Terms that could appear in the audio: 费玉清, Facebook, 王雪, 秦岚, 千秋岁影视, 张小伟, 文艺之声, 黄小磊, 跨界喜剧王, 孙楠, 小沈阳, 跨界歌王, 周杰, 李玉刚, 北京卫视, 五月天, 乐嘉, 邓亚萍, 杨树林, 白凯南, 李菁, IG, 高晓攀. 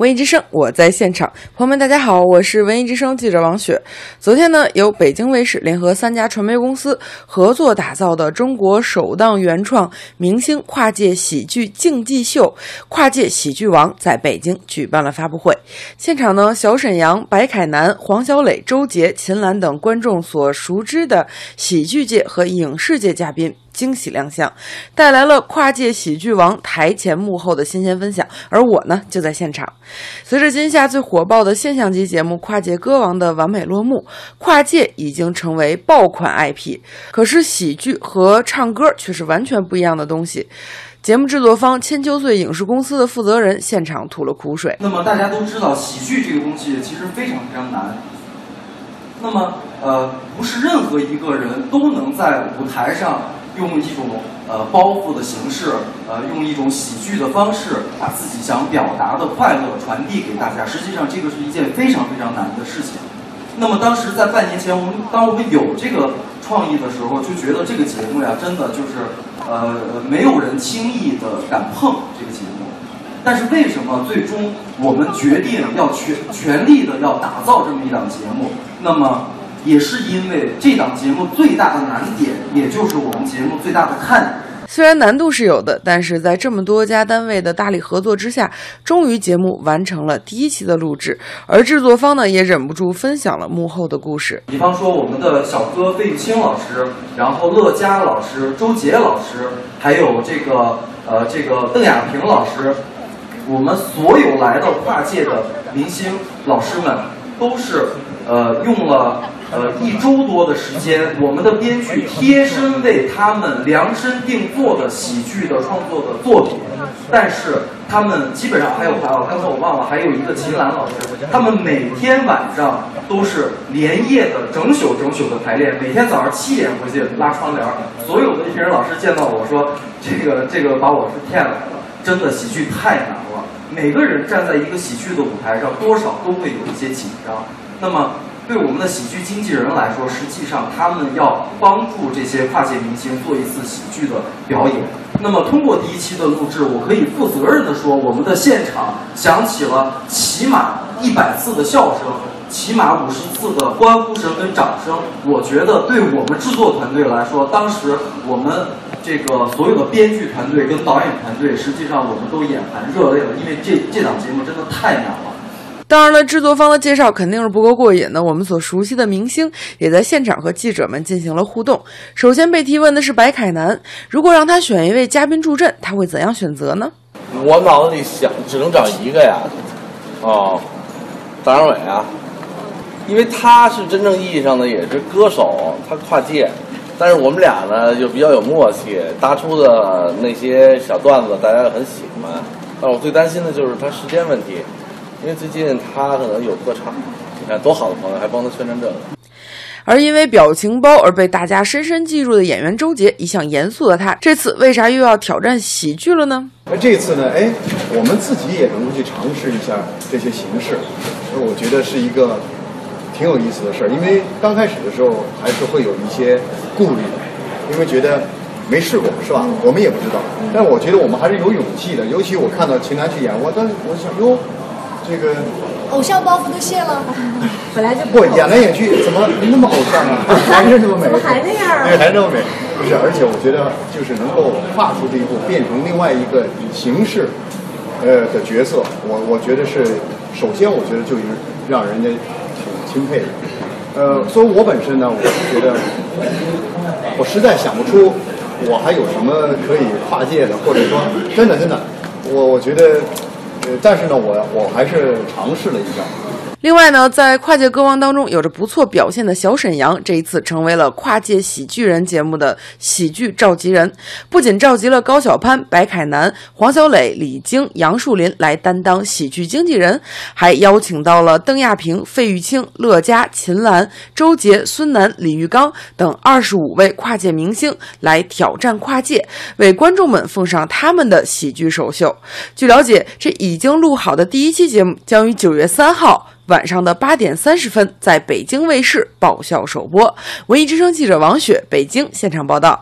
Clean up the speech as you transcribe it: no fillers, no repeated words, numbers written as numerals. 文艺之声，我在现场。朋友们大家好，我是文艺之声记者王雪。昨天呢，由北京卫视联合3家传媒公司合作打造的中国首档原创明星跨界喜剧竞技秀跨界喜剧王在北京举办了发布会。现场呢，小沈阳、白凯南、黄小磊、周杰、秦岚等观众所熟知的喜剧界和影视界嘉宾惊喜亮相，带来了跨界喜剧王台前幕后的新鲜分享，而我呢就在现场。随着今夏最火爆的现象级节目《跨界歌王》的完美落幕，跨界已经成为爆款 IP， 可是喜剧和唱歌却是完全不一样的东西。节目制作方千秋岁影视公司的负责人现场吐了苦水。那么大家都知道，喜剧这个东西其实非常非常难，那么不是任何一个人都能在舞台上用一种包袱的形式，用一种喜剧的方式，把自己想表达的快乐传递给大家。实际上，这个是一件非常非常难的事情。那么，当时在半年前，当我们有这个创意的时候，就觉得这个节目呀，真的就是没有人轻易的敢碰这个节目。但是为什么最终我们决定要全力的要打造这么一档节目？那么，也是因为这档节目最大的难点，也就是我们节目最大的看点。虽然难度是有的，但是在这么多家单位的大力合作之下，终于节目完成了第一期的录制，而制作方呢也忍不住分享了幕后的故事。比方说我们的小哥费玉清老师，然后乐嘉老师、周杰老师，还有这个邓亚萍老师，我们所有来到跨界的明星老师们都是用了1周多的时间，我们的编剧贴身为他们量身定做的喜剧的创作的作品。但是他们基本上还有刚才我忘了，还有一个秦岚老师，他们每天晚上都是连夜的整宿的排练，每天早上7点回去拉窗帘。所有的艺人老师见到我说，这个把我是骗来了，真的喜剧太难了。每个人站在一个喜剧的舞台上，多少都会有一些紧张。那么对我们的喜剧经纪人来说，实际上他们要帮助这些跨界明星做一次喜剧的表演。那么通过第一期的录制，我可以负责任地说，我们的现场响起了起码100次的笑声，起码50次的欢呼声跟掌声。我觉得对我们制作团队来说，当时我们这个所有的编剧团队跟导演团队，实际上我们都眼含热泪了，因为这档节目真的太难了。当然了，制作方的介绍肯定是不够过瘾的，我们所熟悉的明星也在现场和记者们进行了互动。首先被提问的是白凯南，如果让他选一位嘉宾助阵，他会怎样选择呢？我脑子里想只能找一个呀，张小伟啊，因为他是真正意义上的也是歌手，他跨界，但是我们俩呢就比较有默契，搭出的那些小段子大家很喜欢。但我最担心的就是他时间问题，因为最近他可能有歌唱，你看多好的朋友还帮他宣传这个。而因为表情包而被大家深深记住的演员周杰，一向严肃的他，这次为啥又要挑战喜剧了呢？这次呢，我们自己也能够去尝试一下这些形式，我觉得是一个挺有意思的事儿。因为刚开始的时候还是会有一些顾虑的，因为觉得没试过是吧？我们也不知道。但我觉得我们还是有勇气的，尤其我看到秦岚去演，我想哟。这个偶像包袱都卸了，本来就不演来演去，怎么那么偶像啊？还是这么美，怎么还那样？对，还这么美，不是？而且我觉得就是能够跨出这一步，变成另外一个形式，的角色，我觉得是，首先我觉得就是让人家挺钦佩的。所以我本身呢，我是觉得我实在想不出我还有什么可以跨界的，或者说真的，我觉得。但是呢，我还是尝试了一下。另外呢，在跨界歌王当中有着不错表现的小沈阳，这一次成为了跨界喜剧人节目的喜剧召集人，不仅召集了高晓攀、白凯南、黄小磊、李菁、杨树林来担当喜剧经纪人，还邀请到了邓亚萍、费玉清、乐嘉、秦岚、周杰、孙楠、李玉刚等25位跨界明星来挑战跨界，为观众们奉上他们的喜剧首秀。据了解，这已经录好的第一期节目将于9月3号晚上的8点30分在北京卫视爆笑首播。文艺之声记者王雪，北京现场报道。